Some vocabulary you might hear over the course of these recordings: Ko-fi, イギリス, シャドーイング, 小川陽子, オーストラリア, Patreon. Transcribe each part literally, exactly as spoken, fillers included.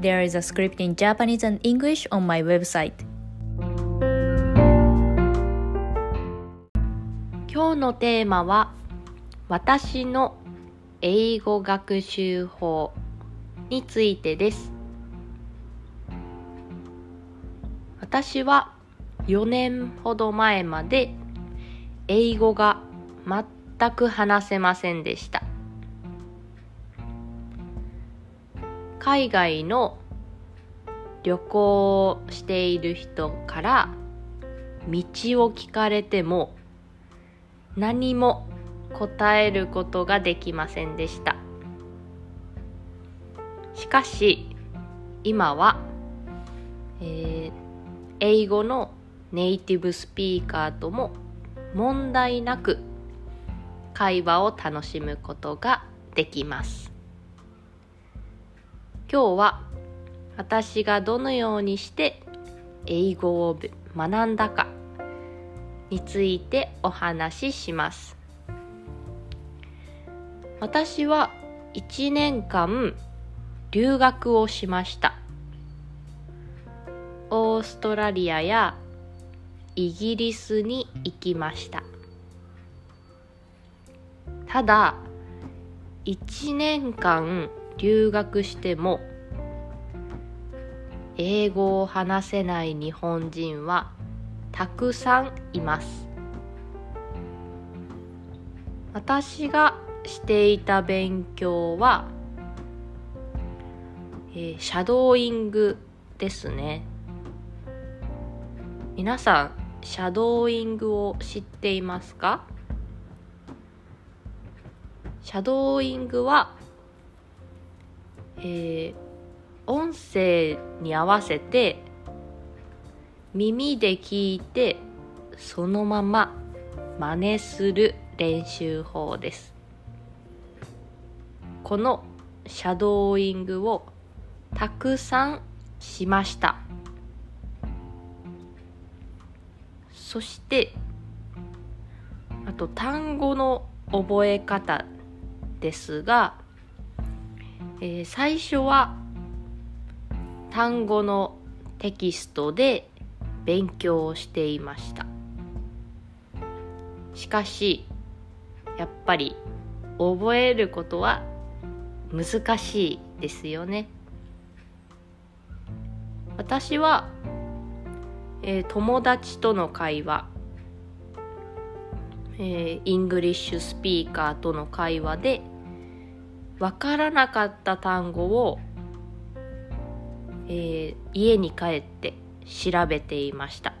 There is a script in Japanese and English on my website. 今日のテーマは私の英語学習法についてです。私はよねんほど前まで英語が全く話せませんでした。海外の旅行をしている人から道を聞かれても何も答えることができませんでした。しかし今は、えー、英語のネイティブスピーカーとも問題なく会話を楽しむことができます。今日は私がどのようにして英語を学んだかについてお話しします。私はいちねんかん留学をしました。オーストラリアやイギリスに行きました。ただいちねんかん留学しても英語を話せない日本人はたくさんいます。私がしていた勉強は、えー、シャドーイングですね。皆さん、シャドーイングを知っていますか？シャドーイングはえー、音声に合わせて耳で聞いてそのまま真似する練習法です。このシャドーイングをたくさんしました。そしてあと単語の覚え方ですが、えー、最初は単語のテキストで勉強をしていました。しかしやっぱり覚えることは難しいですよね。私は、えー、友達との会話、えー、イングリッシュスピーカーとの会話でわからなかった単語を、えー、家に帰って調べていました。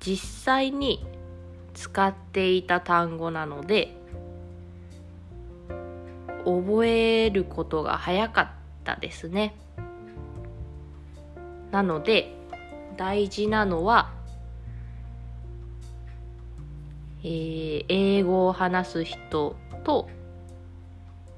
実際に使っていた単語なので、覚えることが早かったですね。なので、大事なのは、えー、英語を話す人と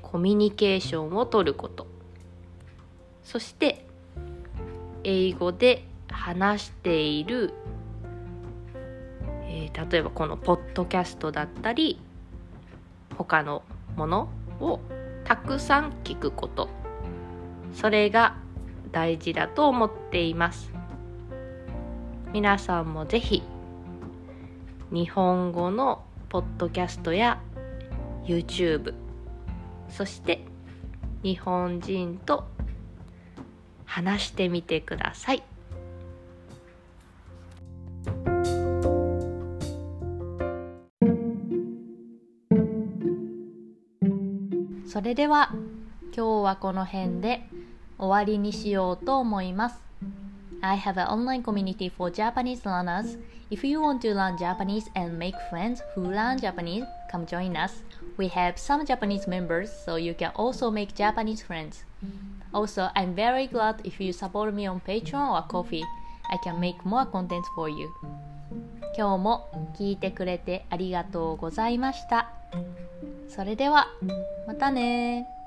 コミュニケーションを取ること、そして英語で話している、えー、例えばこのポッドキャストだったり他のものをたくさん聞くこと、それが大事だと思っています。皆さんもぜひ日本語のポッドキャストやYouTube、 そして日本人と話してみてください。それでは今日はこの辺で終わりにしようと思います。I have an online community for Japanese learners. If you want to learn Japanese and make friends who learn Japanese, come join us. We have some Japanese members, so you can also make Japanese friends. Also, I'm very glad if you support me on Patreon or Ko-fi. I can make more content for you. 今日も聞いてくれてありがとうございました。それでは、またね。